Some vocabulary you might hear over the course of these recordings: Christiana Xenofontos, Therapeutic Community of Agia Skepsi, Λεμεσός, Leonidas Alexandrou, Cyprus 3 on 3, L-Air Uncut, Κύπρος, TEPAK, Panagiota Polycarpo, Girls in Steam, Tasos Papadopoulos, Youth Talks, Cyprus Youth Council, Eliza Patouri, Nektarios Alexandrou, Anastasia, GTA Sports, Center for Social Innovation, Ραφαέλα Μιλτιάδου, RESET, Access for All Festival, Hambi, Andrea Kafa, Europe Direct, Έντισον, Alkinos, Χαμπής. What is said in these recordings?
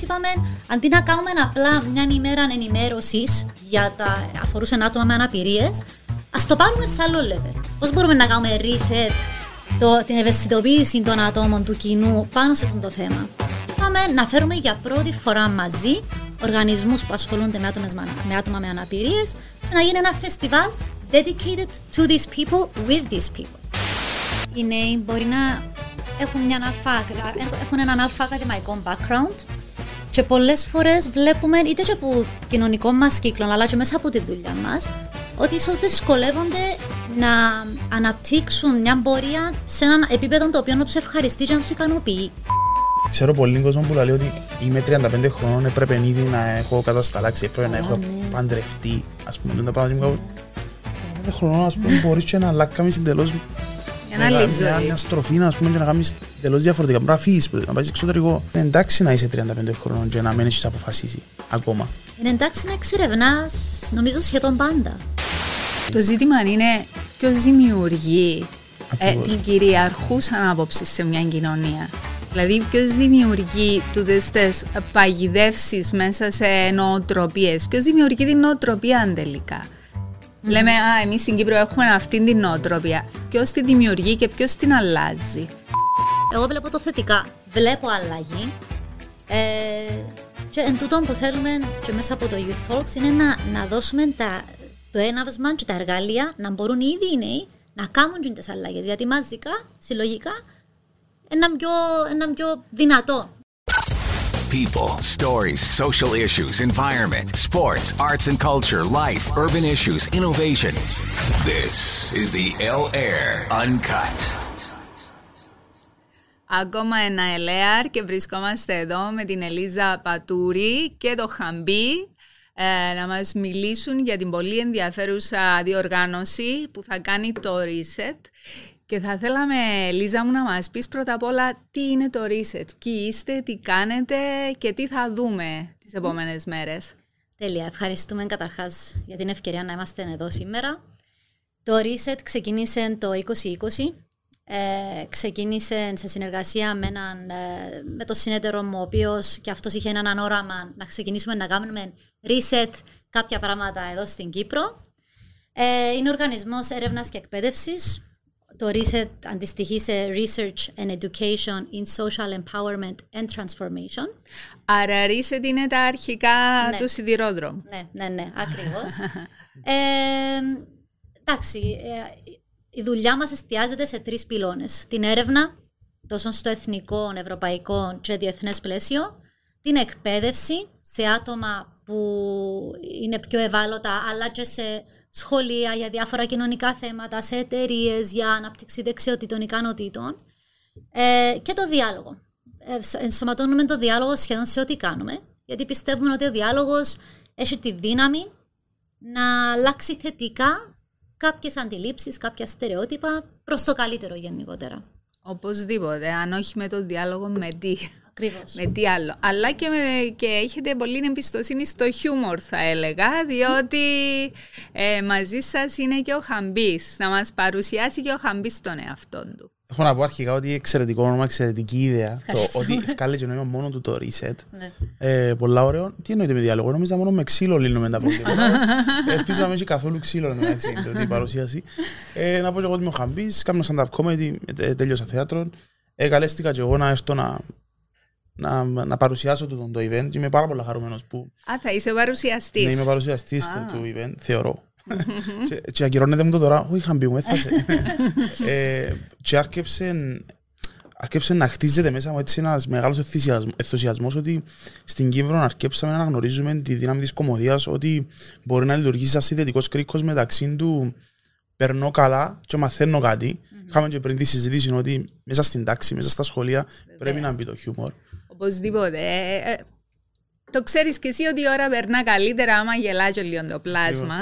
εμείς είπαμε, αντί να κάνουμε απλά μια ημέρα ενημέρωσης για τα αφορούσαν άτομα με αναπηρίες, ας το πάρουμε σε άλλο level. Πώς μπορούμε να κάνουμε reset, την ευαισθητοποίηση των ατόμων του κοινού πάνω σε αυτό το θέμα. Είπαμε να φέρουμε για πρώτη φορά μαζί οργανισμούς που ασχολούνται με άτομα με αναπηρίες, να γίνει ένα φεστιβάλ dedicated to these people, with these people. Οι νέοι μπορεί να έχουν έναν αλφα ακαδημαϊκό background και πολλές φορές βλέπουμε είτε και από κοινωνικό μας κύκλο αλλά και μέσα από τη δουλειά μας ότι ίσως δυσκολεύονται να αναπτύξουν μια πορεία σε έναν επίπεδο το οποίο να τους ευχαριστεί και να τους ικανοποιεί. Ξέρω πολύ κόσμο που λέει ότι είμαι 35 χρονών, έπρεπε ήδη να έχω κατασταλάξει, έπρεπε να έχω παντρευτεί, ας πούμε, τα πράγματα μου. 35 χρονών, ας πούμε, μπορείς και να λάκκαμεις εντελώς μια στροφή, ας πούμε, και να κάνεις εντελώς διαφορετικά. Μπορεί να φύγεις, να πάεις εξωτερικό. Είναι εντάξει να είσαι 35 χρονών και να μην έχεις αποφασίσει ακόμα. Είναι εντάξει να εξερευνάς, νομίζω, σχεδόν πάντα. Το ζήτημα είναι ποιος δημιουργεί την κυριαρχούσαν άποψη σε μια κοινωνία. Δηλαδή, ποιος δημιουργεί τούτες τις παγιδεύσεις μέσα σε νοοτροπίες, ποιος δημιουργεί την νοοτροπία τελικά. Λέμε, εμείς στην Κύπρο έχουμε αυτήν την νοοτροπία. Ποιος τη δημιουργεί και ποιος την αλλάζει. Εγώ βλέπω το θετικά. Βλέπω αλλαγή. Και εν τούτον που θέλουμε και μέσα από το Youth Talks είναι να δώσουμε το έναυσμα και τα εργαλεία να μπορούν ήδη οι νέοι να κάνουν τις αλλαγές. Γιατί μαζικά, συλλογικά, έναν πιο δυνατό. People, stories, social issues, environment, sports, arts and culture, life, urban issues, innovation. This is the L-Air Uncut. Ακόμα ένα L-Air και βρισκόμαστε εδώ με την Ελίζα Πατούρη και το Χαμπί να μας μιλήσουν για την πολύ ενδιαφέρουσα διοργάνωση που θα κάνει το Reset. Και θα θέλαμε, Λίζα μου, να μας πεις πρώτα απ' όλα τι είναι το Reset, ποιοι είστε, τι κάνετε και τι θα δούμε τις επόμενες μέρες. Τέλεια, ευχαριστούμε καταρχάς για την ευκαιρία να είμαστε εδώ σήμερα. Το Reset ξεκίνησε το 2020, ξεκίνησε σε συνεργασία με το συνέτερο μου, ο οποίος και αυτός είχε έναν όραμα να ξεκινήσουμε να κάνουμε Reset κάποια πράγματα εδώ στην Κύπρο. Είναι οργανισμός έρευνας και εκπαίδευσης. Το Reset αντιστοιχεί σε Research and Education in Social Empowerment and Transformation. Άρα Reset είναι τα αρχικά του σιδηρόδρομου. Ναι, ακριβώς. Η δουλειά μας εστιάζεται σε τρεις πυλώνες. Την έρευνα, τόσο στο εθνικό, ευρωπαϊκό και διεθνές πλαίσιο. Την εκπαίδευση σε άτομα που είναι πιο ευάλωτα, αλλά και σε σχολεία για διάφορα κοινωνικά θέματα, σε εταιρείες για ανάπτυξη δεξιοτήτων, ικανοτήτων και το διάλογο. Ενσωματώνουμε το διάλογο σχεδόν σε ό,τι κάνουμε, γιατί πιστεύουμε ότι ο διάλογος έχει τη δύναμη να αλλάξει θετικά κάποιες αντιλήψεις, κάποια στερεότυπα προς το καλύτερο γενικότερα. Οπωσδήποτε, αν όχι με τον διάλογο, με τι. Ακριβώς. Με τι άλλο. Αλλά και έχετε πολύ εμπιστοσύνη στο χιούμορ, θα έλεγα, διότι μαζί σας είναι και ο Χαμπής. Να μας παρουσιάσει και ο Χαμπής τον εαυτόν του. Έχω να πω αρχικά ότι εξαιρετικό όνομα, εξαιρετική ιδέα. Ότι βγάλει και νόημα μόνο του το Reset. Πολλά ωραίο. Τι εννοείται με διάλογο? Νομίζω μόνο με ξύλο λύνουμε τα προβλήματα. Ελπίζω να μην έχει καθόλου ξύλο την παρουσίαση. Να πω και εγώ ότι είμαι ο Χαμπής. Κάνω stand-up comedy, τέλειωσα θέατρο. Καλέστηκα και εγώ να έρθω να παρουσιάσω το event. Είμαι πάρα πολύ χαρούμενος που. Α, θα είσαι παρουσιαστής. Ναι, είμαι παρουσιαστής του event, θεωρώ. Και ακυρώνεται μου το τώρα, όχι Χαμπί μου, έθασε. Και άρχισε να χτίζεται μέσα μου έτσι ένας μεγάλος ενθουσιασμός ότι στην Κύπρο αρχίσαμε να αναγνωρίζουμε τη δύναμη της κωμωδίας, ότι μπορεί να λειτουργήσει σαν συνδετικός κρίκος μεταξύ του περνώ καλά και μαθαίνω κάτι. Είχαμε και πριν τη συζήτηση ότι μέσα στην τάξη, μέσα στα σχολεία πρέπει να μπει το χιούμορ. Οπωσδήποτε. Το ξέρεις και εσύ ότι η ώρα περνά καλύτερα άμα γελάζει λίγο το πλάσμα.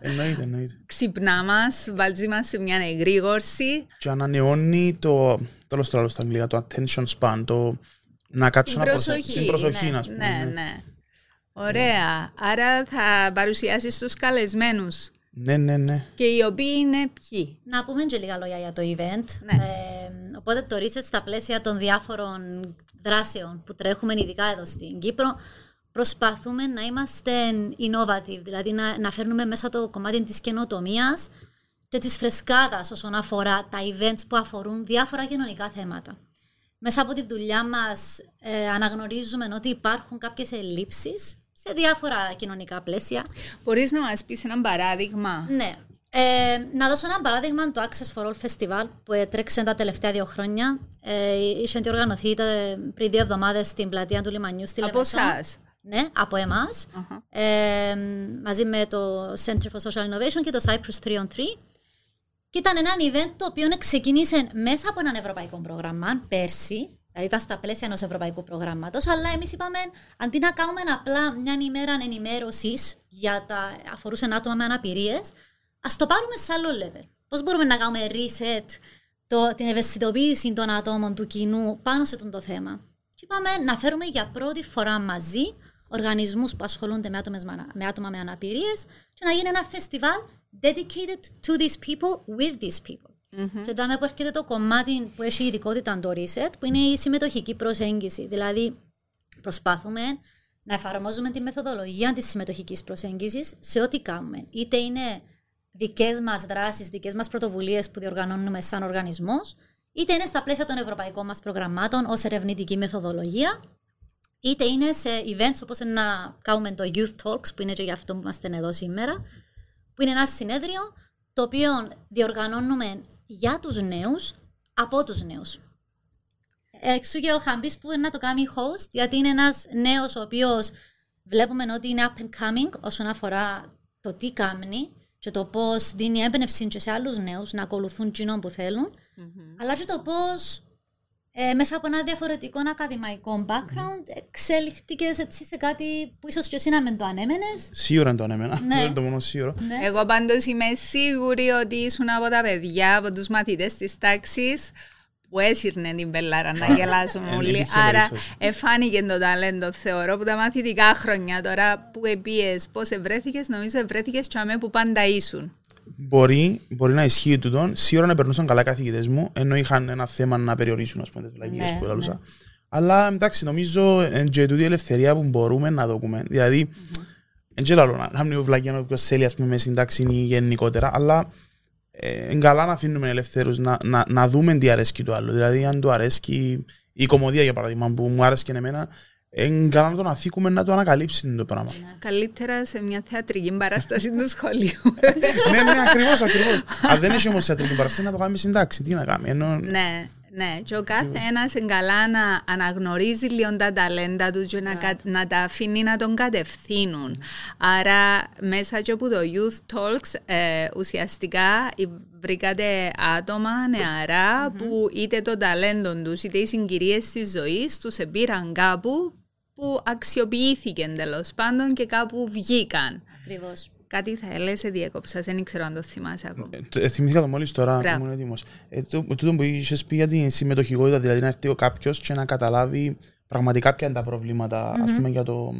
Εννοείται. Ξυπνά μας, βάζει μας σε μια εγρήγορση. Και ανανεώνει το τέλος του άλλου στα αγγλικά, το attention span, το να κάτσω να προσέχω. Την προσοχή, να πούμε. Ναι. Ωραία. Άρα θα παρουσιάσεις τους καλεσμένους. Ναι. Και οι οποίοι είναι ποιοι. Να πούμε και λίγα λόγια για το event. Οπότε το Reset στα πλαίσια των διάφορων δράσεων που τρέχουμε ειδικά εδώ στην Κύπρο, προσπαθούμε να είμαστε innovative, δηλαδή να φέρνουμε μέσα το κομμάτι της καινοτομίας και της φρεσκάδας όσον αφορά τα events που αφορούν διάφορα κοινωνικά θέματα. Μέσα από τη δουλειά μας αναγνωρίζουμε ότι υπάρχουν κάποιες ελλείψεις σε διάφορα κοινωνικά πλαίσια. Μπορείς να μας πεις ένα παράδειγμα? Ναι. Να δώσω ένα παράδειγμα του Access for All Festival που έτρεξε τα τελευταία 2 χρόνια. Είχε διοργανωθεί πριν 2 εβδομάδες στην πλατεία του Λιμανιού στη Λεμεσό. Από εσάς? Ναι, από εμάς. Uh-huh. Μαζί με το Center for Social Innovation και το Cyprus 3 on 3. Και ήταν ένα event το οποίο ξεκίνησε μέσα από έναν ευρωπαϊκό πρόγραμμα πέρσι. Δηλαδή ήταν στα πλαίσια ενός ευρωπαϊκού προγράμματος, αλλά εμείς είπαμε αντί να κάνουμε απλά μια ημέρα ενημέρωσης για τα αφορούσαν άτομα με αναπηρίες, ας το πάρουμε σε άλλο level. Πώς μπορούμε να κάνουμε reset, την ευαισθητοποίηση των ατόμων του κοινού πάνω σε το θέμα. Και είπαμε να φέρουμε για πρώτη φορά μαζί οργανισμούς που ασχολούνται με άτομα με αναπηρίες και να γίνει ένα φεστιβάλ dedicated to these people, with these people. Mm-hmm. Και τότε που έρχεται το κομμάτι που έχει η ειδικότητα το reset, που είναι η συμμετοχική προσέγγιση. Δηλαδή προσπαθούμε να εφαρμόζουμε τη μεθοδολογία της συμμετοχικής προσέγγισης σε ό,τι κάνουμε. Είτε είναι δικές μας δράσεις, δικές μας πρωτοβουλίες που διοργανώνουμε σαν οργανισμός, είτε είναι στα πλαίσια των ευρωπαϊκών μας προγραμμάτων ως ερευνητική μεθοδολογία, είτε είναι σε events όπως να κάνουμε το Youth Talks, που είναι και για αυτό που είμαστε εδώ σήμερα, που είναι ένα συνέδριο το οποίο διοργανώνουμε για τους νέους, από τους νέους. Εξού και ο Χαμπής που είναι να το κάνει host, γιατί είναι ένας νέος ο οποίος βλέπουμε ότι είναι up and coming όσον αφορά το τι κάνει και το πώς δίνει έμπνευση και σε άλλους νέους να ακολουθούν κοινό που θέλουν, mm-hmm. αλλά και το πώς μέσα από ένα διαφορετικό ακαδημαϊκό background εξελιχθήκες έτσι σε κάτι που ίσως και εσύ να μην το ανέμενες. Σίγουρα το ανέμενα, ναι. Δεν το μόνο σίγουρο. Ναι. Εγώ πάντως είμαι σίγουρη ότι ήσουν από τα παιδιά, από τους μαθητές της τάξης που έσυρνε την πελάρα να γελάσουν όλοι. Άρα εφάνηκε το ταλέντο, θεωρώ, που τα μαθητικά χρόνια τώρα που επίες, πώς ευρέθηκες, νομίζω ευρέθηκες και αμέ που πάντα ήσουν. Μπορεί να ισχύει τούτον. Σίγουρα να περνούσαν καλά οι καθηγητές μου, ενώ είχαν ένα θέμα να περιορίσουν, ας πούμε, τις βλακίες που λαλούσα. Ναι. Αλλά εντάξει, νομίζω και τούτη η ελευθερία που μπορούμε να δοκούμε. Δηλαδή, δεν λαλώ να μην βλακία με ποιος θέλει, ας πούμε, με συντάξη ή γενικότερα, αλλά είναι καλά να αφήνουμε ελευθέρους να δούμε τι αρέσκει του άλλου. Δηλαδή, αν του αρέσκει η κομμωδία, για παράδειγμα, που μου άρεσκε εμένα. Είναι καλά να τον αφήκουμε να το ανακαλύψει το πράγμα. Καλύτερα σε μια θεατρική παράσταση του σχολείου. Ναι, ακριβώς. Αν δεν έχει όμως θεατρική παράσταση, να το κάνουμε συντάξει. Τι να κάνουμε. Ναι, και ο κάθε ένας είναι καλά να αναγνωρίζει λίγο τα ταλέντα του και να τα αφήνει να τον κατευθύνουν. Άρα, μέσα και από το Youth Talks, ουσιαστικά βρήκατε άτομα νεαρά που είτε το ταλέντο τους είτε οι συγκυρίες της ζωής τους επήραν κάπου που αξιοποιήθηκαν τέλος πάντων και κάπου βγήκαν. Ακριβώς. Κάτι θα έλεγε, σε διέκοψα, δεν ήξερα αν το θυμάσαι ακόμα. Θυμήθηκα το μόλις τώρα, ήμουν έτοιμος. Τούτο που είχες πει για την συμμετοχικότητα, δηλαδή να έρθει κάποιος και να καταλάβει πραγματικά ποια είναι τα προβλήματα, ας πούμε, για το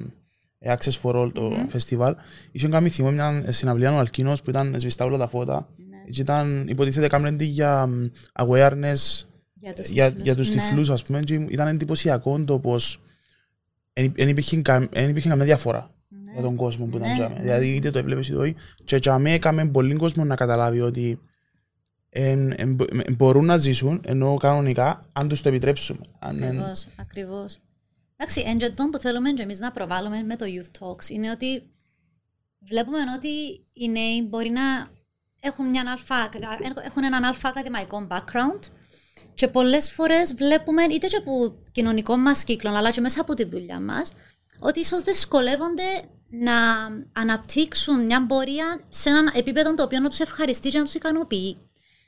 Access for All, το φεστιβάλ. Είχαν κάνει, θυμώ, μια συναυλία ο Αλκίνος που ήταν σβηστά όλα τα φώτα. Και ήταν, υποτίθεται, κάμνεντη για awareness για τους τυφλούς, ας πούμε. Και ήταν εντυπωσιακό το πως δεν υπήρχε καμία διαφορά για τον κόσμο που ήταν τζάμε. Δηλαδή, είτε το έβλεπες είτε όχι, και τζάμε έκαμε πολλοί κόσμο να καταλάβει ότι μπορούν να ζήσουν, ενώ κανονικά, αν τους το επιτρέψουμε. Ακριβώς. Εντάξει, εντός που θέλουμε και εμείς να προβάλλουμε με το Youth Talks είναι ότι βλέπουμε ότι οι νέοι μπορεί να έχουν έναν αλφα ακαδημαϊκό background και πολλές φορές βλέπουμε, είτε και από κοινωνικό μας κύκλο, αλλά και μέσα από τη δουλειά μας, ότι ίσως δυσκολεύονται να αναπτύξουν μια πορεία σε έναν επίπεδο το οποίο να τους ευχαριστεί και να τους ικανοποιεί.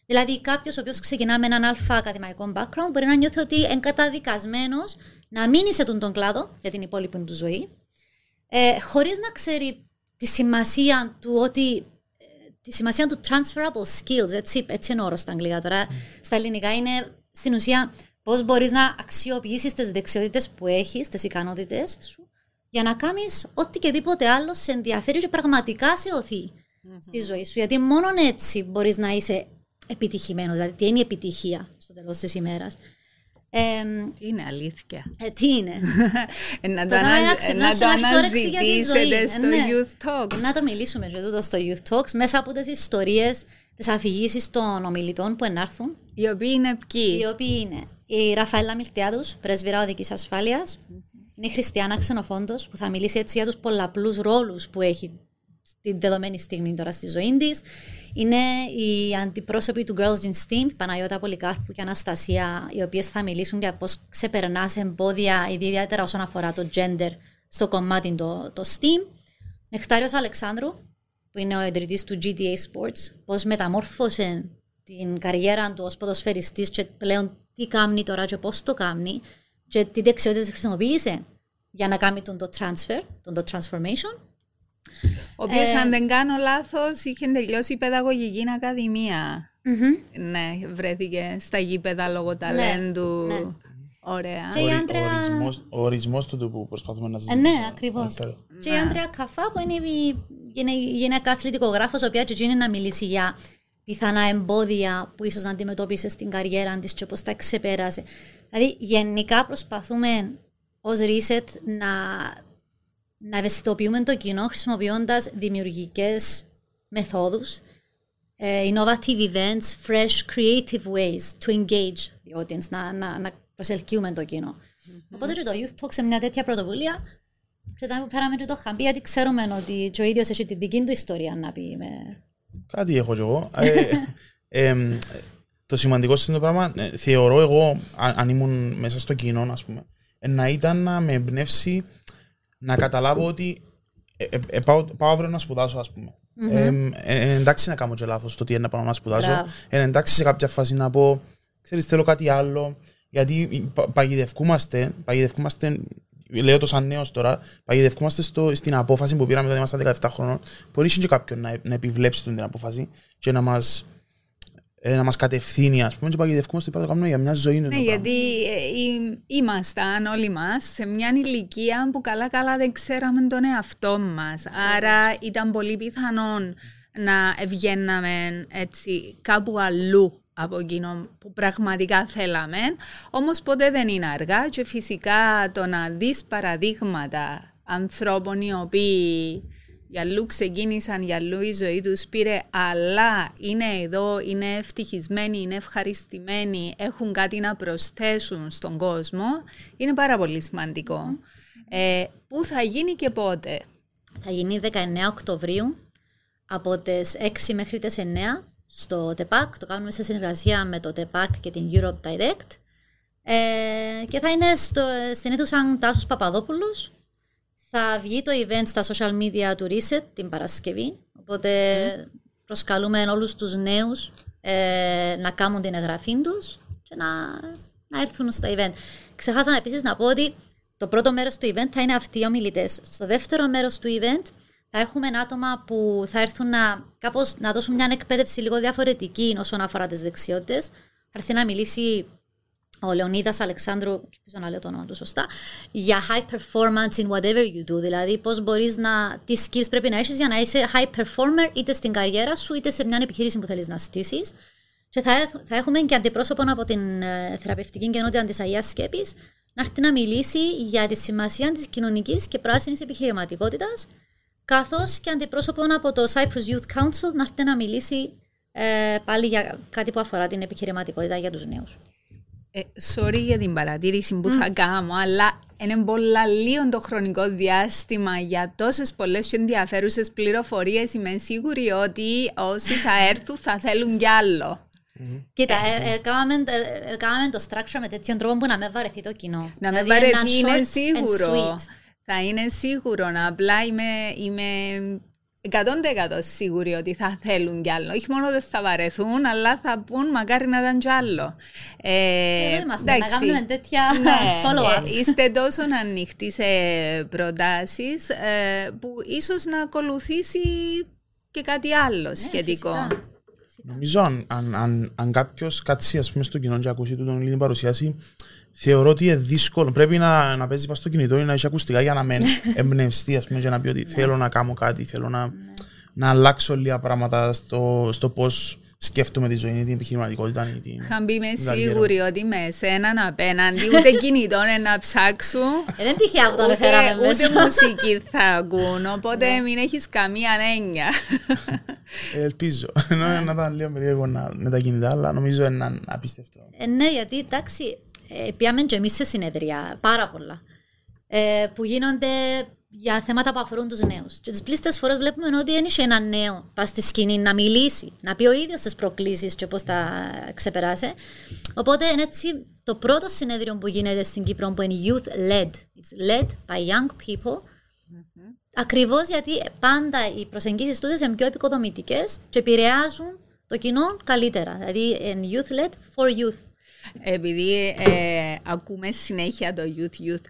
Δηλαδή, κάποιος ο οποίος ξεκινά με έναν αλφα ακαδημαϊκό background μπορεί να νιώθει ότι είναι καταδικασμένος να μείνει σε τον κλάδο για την υπόλοιπη του ζωή, χωρίς να ξέρει τη σημασία τη σημασία του transferable skills, έτσι είναι όρος στα αγγλικά τώρα. Στα ελληνικά είναι στην ουσία πώς μπορείς να αξιοποιήσεις τις δεξιότητες που έχεις, τις ικανότητες σου, για να κάνεις ό,τι και τίποτε άλλο σε ενδιαφέρει και πραγματικά σε οθεί στη ζωή σου. Γιατί μόνο έτσι μπορείς να είσαι επιτυχημένος, δηλαδή τι είναι η επιτυχία στο τέλος της ημέρας. Τι είναι αλήθεια. Τι είναι. Να το αναζητήσετε στο Youth Talks. Να τα μιλήσουμε στο Youth Talks μέσα από τις ιστορίες, τις αφηγήσεις των ομιλητών που ενάρθουν. Οι οποίοι είναι ποιοι. Οι οποίοι είναι η Ραφαέλα Μιλτιάδου, πρέσβυρα οδικής ασφάλειας. Είναι η Χριστιανά Ξενοφόντος που θα μιλήσει έτσι για τους πολλαπλούς ρόλους που έχει στην δεδομένη στιγμή τώρα στη ζωή της. Είναι οι αντιπρόσωποι του Girls in Steam, Παναγιώτα Πολυκάρπου και Αναστασία, οι οποίες θα μιλήσουν για πώς ξεπερνάς εμπόδια, ιδιαίτερα όσον αφορά το gender στο κομμάτι το Steam. Νεκτάριος Αλεξάνδρου, που είναι ο ιδρυτής του GTA Sports, πώς μεταμόρφωσε την καριέρα του ως ποδοσφαιριστής και πλέον τι κάνει τώρα και πώς το κάνει και τι δεξιότητες χρησιμοποίησε για να κάνει τον το transfer, τον το transformation. Ο οποίος, αν δεν κάνω λάθος, είχε τελειώσει η παιδαγωγική ακαδημία. Mm-hmm. Ναι, βρέθηκε στα γήπεδα λόγω ταλέντου. Ναι. Ωραία. Ο ορισμός του που προσπαθούμε να ζητήσουμε. Ναι, ακριβώς. Και η Andrea Kafa, που είναι η γυναίκα αθλητικογράφος, η οποία είναι να μιλήσει για πιθανά εμπόδια που ίσως να αντιμετώπισε στην καριέρα της και πώς τα ξεπέρασε. Δηλαδή, γενικά προσπαθούμε ως Reset να ευαισθητοποιούμε το κοινό χρησιμοποιώντας δημιουργικές μεθόδους, innovative events, fresh, creative ways to engage the audience, να προσελκύουμε το κοινό. Mm-hmm. Οπότε και το Youth Talks σε μια τέτοια πρωτοβουλία, φέραμε και το Χαμπή, γιατί ξέρουμε ότι και ο ίδιος έχει τη δική του ιστορία να πει. Κάτι έχω κι εγώ. Το σημαντικό στην το πράγμα, θεωρώ εγώ, αν ήμουν μέσα στο κοινό, ας πούμε, να ήταν να με εμπνεύσει να καταλάβω ότι πάω αύριο να σπουδάσω, ας πούμε. Mm-hmm. Εντάξει να κάνω και λάθος το τι είναι να πάω να σπουδάσω. Yeah. Εντάξει σε κάποια φάση να πω, ξέρεις, θέλω κάτι άλλο. Γιατί παγιδευκούμαστε, λέω το σαν νέος τώρα, παγιδευκούμαστε στην απόφαση που πήραμε όταν ήμασταν 17 χρόνων. Μπορεί και κάποιον να επιβλέψει την απόφαση και να μας... να μας κατευθύνει, ας πούμε, και παγιδευκούμαστε πέρα το κάνουμε για μια ζωή. Ναι, γιατί ήμασταν όλοι μας σε μια ηλικία που καλά-καλά δεν ξέραμε τον εαυτό μας. Άρα ήταν πολύ πιθανόν να βγαίναμε έτσι κάπου αλλού από εκείνο που πραγματικά θέλαμε. Όμως ποτέ δεν είναι αργά και φυσικά το να δεις παραδείγματα ανθρώπων οι οποίοι για αλλού ξεκίνησαν, για αλλού η ζωή τους πήρε, αλλά είναι εδώ, είναι ευτυχισμένοι, είναι ευχαριστημένοι, έχουν κάτι να προσθέσουν στον κόσμο, είναι πάρα πολύ σημαντικό. Mm-hmm. Πού θα γίνει και πότε? Θα γίνει 19 Οκτωβρίου από τις 6 μέχρι τις 9 στο TEPAK, το κάνουμε σε συνεργασία με το TEPAK και την Europe Direct, και θα είναι στην αίθουσα Τάσος Παπαδόπουλος. Θα βγει το event στα social media του Reset την Παρασκευή, οπότε προσκαλούμε όλους τους νέους να κάνουν την εγγραφή τους και να έρθουν στο event. Ξεχάσαμε επίσης να πω ότι το πρώτο μέρος του event θα είναι αυτοί οι ομιλητές. Στο δεύτερο μέρος του event θα έχουμε άτομα που θα έρθουν να δώσουν μια εκπαίδευση λίγο διαφορετική όσον αφορά τις δεξιότητες. Θα έρθει να μιλήσει ο Λεωνίδας Αλεξάνδρου, πίσω να λέω το όνομα του σωστά, για high performance in whatever you do. Δηλαδή, πώς μπορείς τι skills πρέπει να έχεις για να είσαι high performer είτε στην καριέρα σου είτε σε μια επιχείρηση που θέλεις να στήσεις. Και θα έχουμε και αντιπρόσωπον από την θεραπευτική κοινότητα της Αγίας Σκέπης να έρθει να μιλήσει για τη σημασία της κοινωνικής και πράσινης επιχειρηματικότητας, καθώς και αντιπρόσωπον από το Cyprus Youth Council να έρθει να μιλήσει πάλι για κάτι που αφορά την επιχειρηματικότητα για τους νέους. Sorry για την παρατήρηση που θα κάνω, αλλά είναι πολλά λίγο το χρονικό διάστημα για τόσες πολλές και ενδιαφέρουσες πληροφορίες. Είμαι σίγουρη ότι όσοι θα έρθουν θα θέλουν κι άλλο. Κοίτα, κάναμε το structure με τέτοιον τρόπο που να με βαρεθεί το κοινό. Να με βαρεθεί, είναι σίγουρο. Θα είναι σίγουρο, απλά είμαι 100% σίγουροι ότι θα θέλουν κι άλλο. Όχι μόνο δεν θα βαρεθούν, αλλά θα πούν μακάρι να ήταν κι άλλο. Είμαστε να κάνουμε τέτοια follow-ups. Είστε τόσο ανοιχτοί σε προτάσεις που ίσως να ακολουθήσει και κάτι άλλο σχετικό. Φυσικά. Νομίζω αν κάποιος κάτσει, ας πούμε, στο κοινό και ακούσει την παρουσίαση, θεωρώ ότι είναι δύσκολο. Πρέπει να παίζει πάνω στο κινητό ή να έχει ακουστικά για να με εμπνευστεί, ας πούμε, για να πει ότι θέλω να κάνω κάτι, θέλω να αλλάξω λίγα πράγματα στο πώς σκέφτομαι τη ζωή, την επιχειρηματικότητα. Την... Χαμπή, είμαι σίγουρη ότι με σέναν απέναντι ούτε κινητό να ψάξουν. Δεν τυχαία που τον φέραμε μέσα. Ούτε μουσική θα ακούν, οπότε μην έχεις καμία έννοια. Ελπίζω. Ενώ να τα λέω περίεργο με τα κινητά, αλλά νομίζω είναι απίστευτο. Ναι, γιατί εντάξει, πιάμε και εμείς σε συνεδρία πάρα πολλά που γίνονται για θέματα που αφορούν τους νέους. Και τις πλήστες φορές βλέπουμε ότι ένιξε ένα νέο πας στη σκηνή να μιλήσει, να πει ο ίδιος τις προκλήσεις και πώς τα ξεπεράσει. Οπότε είναι έτσι το πρώτο συνέδριο που γίνεται στην Κύπρο που είναι youth-led. It's led by young people. Mm-hmm. Ακριβώς γιατί πάντα οι προσεγγίσεις τούτες είναι πιο επικοδομητικές και επηρεάζουν το κοινό καλύτερα. Δηλαδή είναι youth-led for youth. Επειδή ακούμε συνέχεια το youth-youth,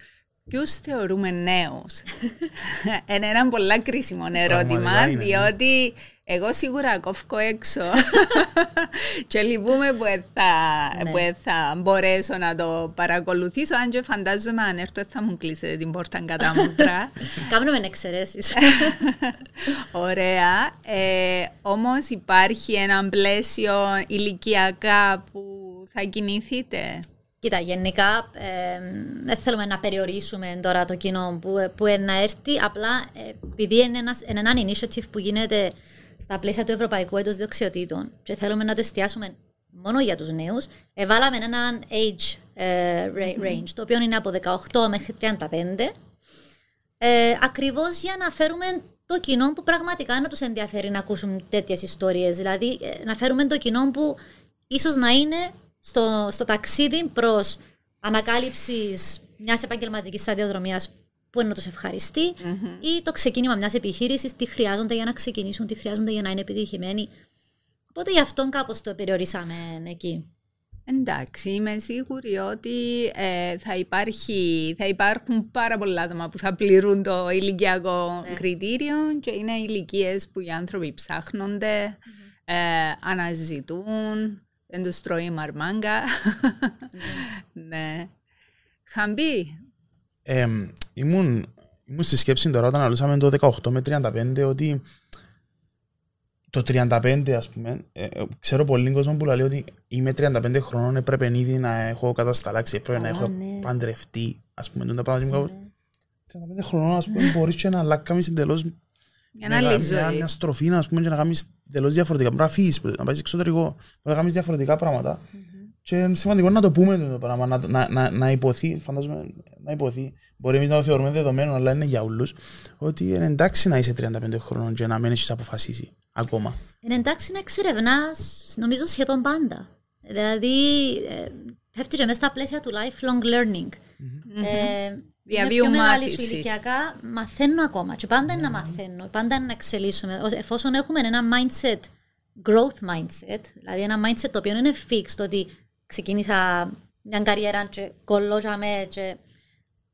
ποιους θεωρούμε νέους? Είναι ένα πολύ κρίσιμο ερώτημα, διότι εγώ σίγουρα κόφκω έξω και λυπούμε που θα μπορέσω να το παρακολουθήσω, αν και φαντάζομαι αν έρθω θα μου κλείσετε την πόρτα κατά μούτρα. Κάνουμε εξαιρέσεις. Ωραία. Όμως υπάρχει ένα πλαίσιο ηλικιακά που θα κινηθείτε? Κοίτα, γενικά δεν θέλουμε να περιορίσουμε τώρα το κοινό που να έρθει, απλά επειδή είναι ένα initiative που γίνεται στα πλαίσια του Ευρωπαϊκού Έτους Δεξιοτήτων και θέλουμε να το εστιάσουμε μόνο για τους νέους, βάλαμε έναν age range, το οποίο είναι από 18 μέχρι 35, ακριβώς για να φέρουμε το κοινό που πραγματικά να τους ενδιαφέρει να ακούσουν τέτοιες ιστορίες, δηλαδή να φέρουμε το κοινό που ίσως να είναι στο ταξίδι προς ανακάλυψης μιας επαγγελματικής σταδιοδρομίας που να τους ευχαριστεί, ή το ξεκίνημα μιας επιχείρησης, τι χρειάζονται για να ξεκινήσουν, τι χρειάζονται για να είναι επιτυχημένοι. Οπότε γι' αυτόν κάπως το περιορίσαμε εκεί. Εντάξει, είμαι σίγουρη ότι θα υπάρχουν πάρα πολλά άτομα που θα πληρούν το ηλικιακό κριτήριο και είναι ηλικίες που οι άνθρωποι ψάχνονται, αναζητούν. Δεν τους τρώει μαρμάγκα. Ναι. Χαμπή. Ήμουν στη σκέψη τώρα όταν αναλύσαμε το 18 με 35 ότι το 35 ας πούμε, ξέρω πολύ κόσμο που λέει ότι είμαι 35 χρονών, έπρεπε ήδη να έχω κατασταλάξει, έπρεπε να έχω παντρευτεί, ας πούμε. Τον τα πράγματα μου κάπως 35 χρονών, ας πούμε, μπορείς και να αλλάξεις εντελώς μια στροφή, ας πούμε, και να κάνεις τελώς διαφορετικά. Μπορεί να φύγεις, να πάεις εξωτερικό, μπορεί να κάνεις διαφορετικά πράγματα. Και είναι σημαντικό να το πούμε το πράγμα, να υποθεί, φαντάζομαι να υποθεί. Μπορεί εμείς να το θεωρούμε δεδομένο, αλλά είναι για όλους, ότι είναι εντάξει να είσαι 35 χρόνων και να μην έχεις αποφασίσει ακόμα. Είναι εντάξει να εξερευνάς, νομίζω, σχεδόν πάντα. Δηλαδή, πέφτει μέσα στα πλαίσια του lifelong learning. Διαβίου μάθηση. Ηλικιακά μαθαίνω ακόμα και πάντα είναι να μαθαίνω, πάντα είναι να εξελίσσουμε. Εφόσον έχουμε ένα mindset, growth mindset, δηλαδή ένα mindset το οποίο είναι fixed, ότι ξεκίνησα μια καριέρα και κολλώσαμε και...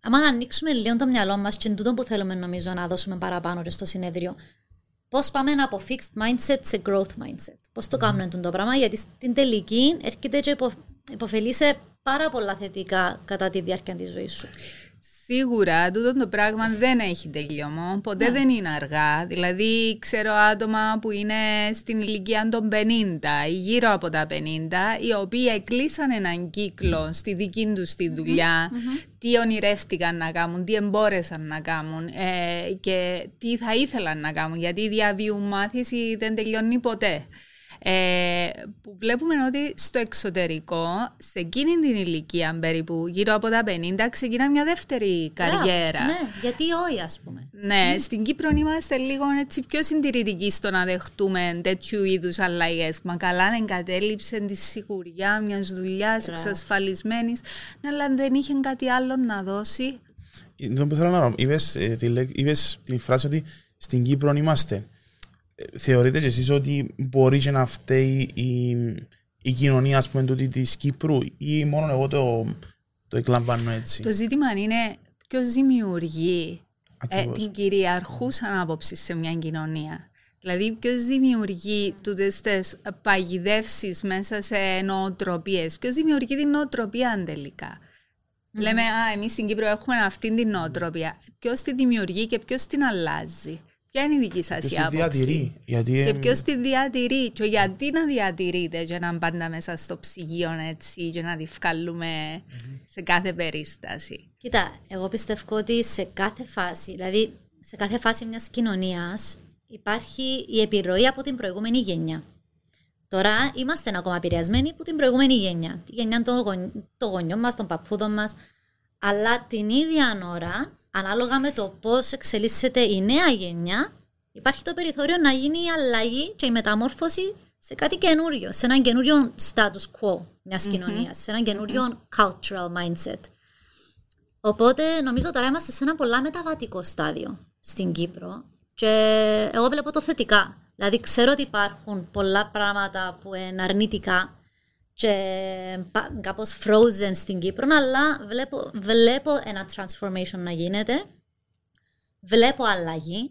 άμα ανοίξουμε λίγο το μυαλό μας και είναι τούτο που θέλουμε νομίζω να δώσουμε παραπάνω και στο συνέδριο. Πώς πάμε από fixed mindset σε growth mindset. Πώς το κάνουμε το πράγμα, γιατί στην τελική έρχεται και υποφελεί σε πάρα πολλά θετικά κατά τη διάρκεια της ζωής σου. Σίγουρα, τούτο το πράγμα δεν έχει τελειωμό, ποτέ δεν είναι αργά. Δηλαδή, ξέρω άτομα που είναι στην ηλικία των 50 ή γύρω από τα 50, οι οποίοι εκλείσαν έναν κύκλο στη δική τους τη δουλειά, τι ονειρεύτηκαν να κάνουν, τι εμπόρεσαν να κάνουν και τι θα ήθελαν να κάνουν, γιατί η διαβίου μάθηση δεν τελειώνει ποτέ. Που βλέπουμε ότι στο εξωτερικό, σε εκείνη την ηλικία περίπου γύρω από τα 50, ξεκινά μια δεύτερη καριέρα. Ναι, γιατί όχι, ας πούμε. Ναι, στην Κύπρο είμαστε λίγο έτσι, πιο συντηρητικοί στο να δεχτούμε τέτοιου είδους αλλαγές. Μα καλά να εγκατέλειψε τη σιγουριά μιας δουλειάς εξασφαλισμένης, αλλά δεν είχε κάτι άλλο να δώσει. Είπες την φράση ότι στην Κύπρο είμαστε. Θεωρείτε και εσείς ότι μπορεί και να φταίει η κοινωνία, ας πούμε, της Κύπρου ή μόνο εγώ το εκλαμβάνω έτσι? Το ζήτημα είναι ποιος δημιουργεί την κυριαρχούσαν άποψη σε μια κοινωνία. Δηλαδή ποιος δημιουργεί τούτες τις παγιδεύσεις μέσα σε νοοτροπίες, ποιος δημιουργεί την νοοτροπία τελικά. Λέμε εμείς στην Κύπρο έχουμε αυτή την νοοτροπία. Ποιος τη δημιουργεί και ποιος την αλλάζει? Ποια είναι η δική σας η άποψη? Και ποιος τη διατηρεί? Και γιατί να διατηρείτε και να πάντα μέσα στο ψυγείο έτσι και να τη βγάλουμε σε κάθε περίσταση? Κοίτα, εγώ πιστεύω ότι σε κάθε φάση, δηλαδή σε κάθε φάση μιας κοινωνίας υπάρχει η επιρροή από την προηγούμενη γενιά. Τώρα είμαστε ακόμα επηρεασμένοι από την προηγούμενη γενιά. Τη γενιά των γονιών μας, των παππούδων μας. Αλλά την ίδια ώρα, ανάλογα με το πώς εξελίσσεται η νέα γενιά, υπάρχει το περιθώριο να γίνει η αλλαγή και η μεταμόρφωση σε κάτι καινούριο, σε έναν καινούριο status quo μιας κοινωνίας, σε έναν καινούριο cultural mindset. Οπότε νομίζω τώρα είμαστε σε ένα πολλά μεταβατικό στάδιο στην Κύπρο και εγώ βλέπω το θετικά. Δηλαδή ξέρω ότι υπάρχουν πολλά πράγματα που είναι αρνητικά και κάπως frozen στην Κύπρο, αλλά βλέπω ένα transformation να γίνεται, βλέπω αλλαγή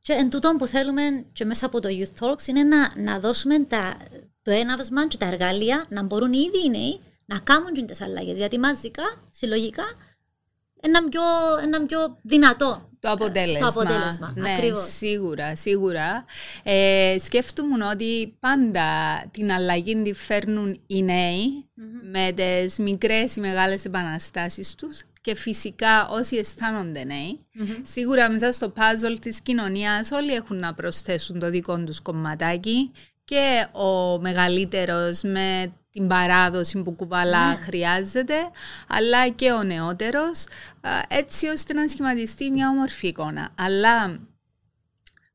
και εν τούτον που θέλουμε και μέσα από το Youth Talks είναι να δώσουμε το έναυσμα και τα εργαλεία να μπορούν ήδη οι νέοι να κάνουν τις αλλαγές, γιατί μαζικά, συλλογικά, ένα πιο δυνατό το αποτέλεσμα. Ναι, ακριβώς. Σίγουρα. Σκέφτομαι ότι πάντα την αλλαγή τη φέρνουν οι νέοι με τις μικρές ή μεγάλες επαναστάσεις τους και φυσικά όσοι αισθάνονται νέοι. Σίγουρα μέσα στο puzzle της κοινωνίας όλοι έχουν να προσθέσουν το δικό τους κομματάκι και ο μεγαλύτερος με την παράδοση που κουβαλά χρειάζεται, αλλά και ο νεότερος, έτσι ώστε να σχηματιστεί μια όμορφη εικόνα. Αλλά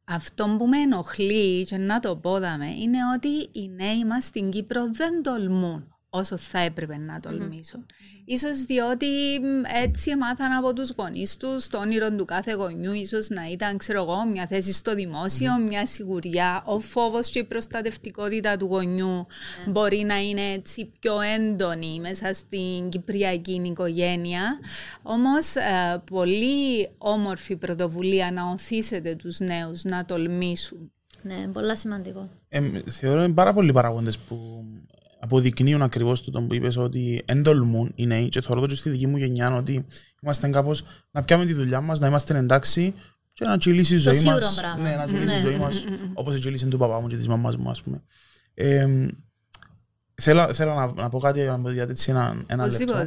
αυτό που με ενοχλεί, και να το πόδαμε, είναι ότι οι νέοι μας στην Κύπρο δεν τολμούν όσο θα έπρεπε να τολμήσουν. Ίσως διότι έτσι έμαθαν από τους γονείς τους, το όνειρο του κάθε γονιού ίσως να ήταν, ξέρω εγώ, μια θέση στο δημόσιο, μια σιγουριά. Ο φόβος και η προστατευτικότητα του γονιού μπορεί να είναι έτσι πιο έντονη μέσα στην κυπριακή οικογένεια. Όμως πολύ όμορφη πρωτοβουλία να οθήσετε τους νέους να τολμήσουν. Ναι, πολύ σημαντικό. Θεωρώ πάρα πολλοί παράγοντες που αποδεικνύουν ακριβώς το που είπες, ότι εντολμούν οι νέοι και θεωρώ και στη δική μου γενιά ότι είμαστε κάπως να πιάμε τη δουλειά μας, να είμαστε εντάξει και να τσιλήσει η ζωή μας. Ναι, να τσιλήσει η ζωή μας, όπως η τσιλήσε του παπά μου και της μαμάς μου, ας πούμε. Θέλω να πω κάτι για ένα λεπτό.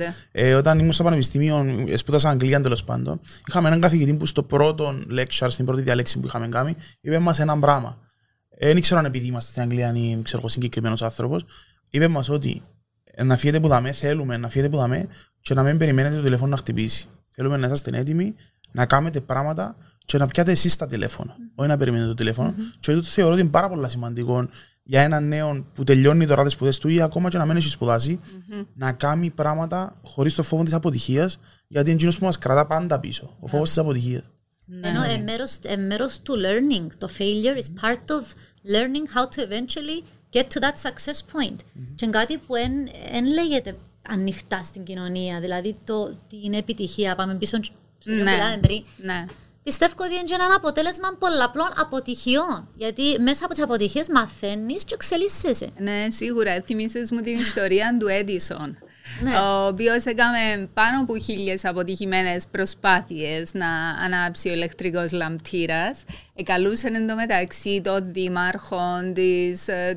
Όταν ήμουν στο πανεπιστήμιο, σπούδασα Αγγλία τέλος πάντων, είχαμε έναν καθηγητή που στο πρώτο lecture, στην πρώτη διαλέξη που είχαμε κάνει, είπε μας έναν πράγμα. Δεν ξέρω αν επειδή είμαστε στην Αγγλία ή συγκεκριμένος άνθρωπος. Είπε μας ότι να φύγετε που δαμέ, θέλουμε να φύγετε που δαμέ και να μην περιμένετε το τηλέφωνο να χτυπήσει. Θέλουμε να είσαστε έτοιμοι, να κάνετε πράγματα και να πιάτε εσείς τα τηλέφωνα. Όχι να περιμένετε το τηλέφωνο. Και αυτό το θεωρώ ότι είναι πάρα πολύ σημαντικό για έναν νέο που τελειώνει τώρα τις σπουδές του ή ακόμα και να μην έχει σπουδάσει, να κάνει πράγματα χωρίς το φόβο της αποτυχίας, γιατί είναι εκείνος που μας κρατά πάντα πίσω. Ο φόβος της αποτυχίας. Ενώ μέρος του learning, το failure is part of learning how to eventually get to that success point. Και είναι κάτι που δεν λέγεται ανοιχτά στην κοινωνία, δηλαδή την επιτυχία, πάμε πίσω πριν. Πιστεύω ότι είναι ένα αποτέλεσμα πολλαπλών αποτυχιών, γιατί μέσα από τις αποτυχίες μαθαίνεις και εξελίσσεσαι. Ναι, σίγουρα. Θυμίσες μου την ιστορία του Έντισον, ο οποίος έκαμε πάνω από 1,000 αποτυχημένες προσπάθειες να ανάψει ο ηλεκτρικός λαμπτήρας. Εκαλούσε εντωμεταξύ των δήμαρχων,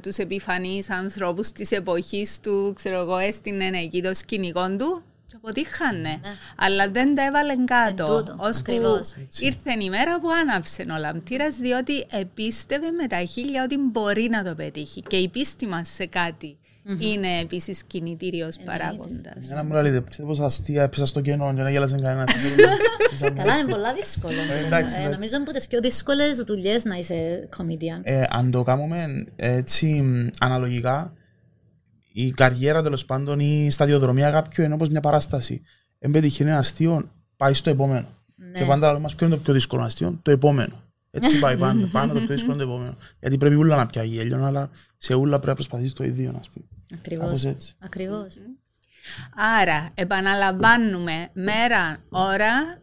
τους επιφανείς ανθρώπους της εποχής του, ξέρω εγώ, έστεινε εκεί το σκηνικό του και αποτύχανε, αλλά δεν τα έβαλε κάτω, ώσπου ήρθε η μέρα που άναψε ο λαμπτήρας, διότι επίστευε με τα 1,000 ότι μπορεί να το πετύχει και η πίστη μας σε κάτι είναι επίσης κινητήριος παράγοντας. Να μου λέτε, πως αστεία έπαισα στο κενό και να γέλασε κανένας. Καλά, είναι πολλά δύσκολο. Νομίζω από τις πιο δύσκολες δουλειές να είσαι comedian. Αν το κάνουμε έτσι αναλογικά, η καριέρα τέλος πάντων ή η σταδιοδρομία κάποιου είναι όπως μια παράσταση. Εν πετυχαίνει ένα αστείο, πάει στο επόμενο. Και πάντα λέμε, ποιο είναι το πιο δύσκολο αστείο? Το επόμενο. Έτσι πάει πάνω το πιο δύσκολο το επόμενο. Γιατί πρέπει ούλα να πιάει γέλιο, αλλά σε ούλα πρέπει να προσπαθείς το ίδιο, να πούμε. Ακριβώς. Άρα, επαναλαμβάνουμε μέρα, ώρα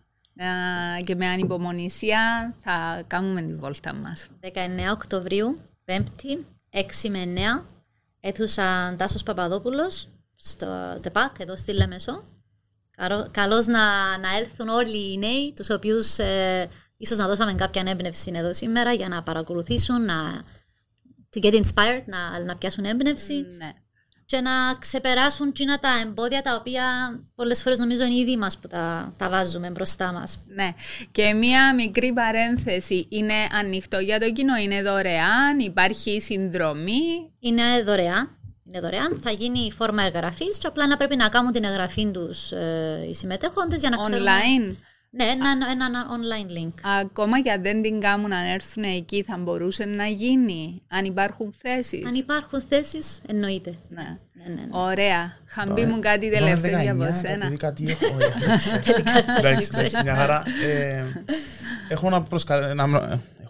και με ανυπομονησία θα κάνουμε τη βόλτα μας. 19 Οκτωβρίου, 5η, 6 με 9, αίθουσα Τάσος Παπαδόπουλος, στο ΤΕΠΑΚ, εδώ στη Λεμεσό. Καλώς να έλθουν όλοι οι νέοι, τους οποίους Ίσως να δώσαμε κάποια έμπνευση εδώ σήμερα για να παρακολουθήσουν, να to get inspired, να πιάσουν έμπνευση. Ναι. Και να ξεπεράσουν εκείνα τα εμπόδια τα οποία πολλές φορές νομίζω είναι ήδη μας που τα βάζουμε μπροστά μας. Ναι, και μία μικρή παρένθεση. Είναι ανοιχτό για το κοινό, είναι δωρεάν, υπάρχει συνδρομή. Είναι δωρεάν, θα γίνει η φόρμα εγγραφής και απλά να πρέπει να κάνουν την εγγραφή τους οι συμμετέχοντες για να ξέρουν. Online. Ναι, ένα online link. Ακόμα και αν δεν την κάνουν, αν έρθουν εκεί, θα μπορούσε να γίνει. Αν υπάρχουν θέσεις. Εννοείται. Ναι. Ωραία. Χαμπή μου κάτι τελευταίο για εσένα. Τελικά, μια χαρά. Έχω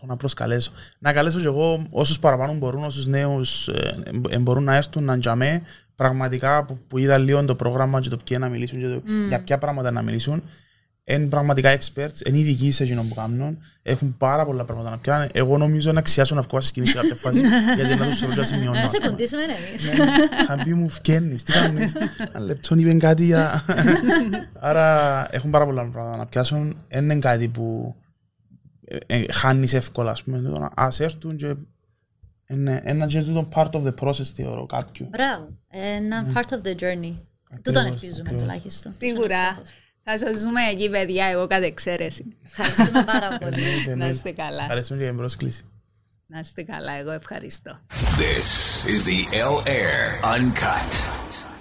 να προσκαλέσω. Να καλέσω κι εγώ όσους παραπάνω μπορούν, όσους νέους μπορούν να έρθουν να ντιαμέ. Πραγματικά που είδα λίγο το πρόγραμμα και το ποια να μιλήσουν, για ποια πράγματα να μιλήσουν. Είναι πραγματικά experts, είναι ειδικοί σε εκείνο που κάνουν. Έχουν πάρα πολλά πράγματα να πιάνουν. Εγώ νομίζω να αξιάσω να βγω σε σκηνή σε κάποια φάση, γιατί να τους ρωτήσω να σημειώνω. Να σε κοντήσουμε εμείς. Χαμπή μου, φκαίνεις, τι κάνεις. Αν λεπτόν είπεν κάτι. Άρα έχουν πάρα πολλά πράγματα να πιάσουν. Είναι κάτι που χάνεις εύκολα, ας πούμε. Ας έρθουν και ένα τούτο part of the process, θεωρώ, κάποιου. Μπράβο, ένα part of the journey. Τούτον ελπίζουμε τουλάχιστον. Σίγουρα. Θα σας δούμε εκεί, παιδιά, εγώ κατ' εξαίρεση. Ευχαριστούμε πάρα πολύ. Να είστε καλά. Ευχαριστούμε για την πρόσκληση. Να είστε καλά, εγώ ευχαριστώ. This is the L-Air Uncut.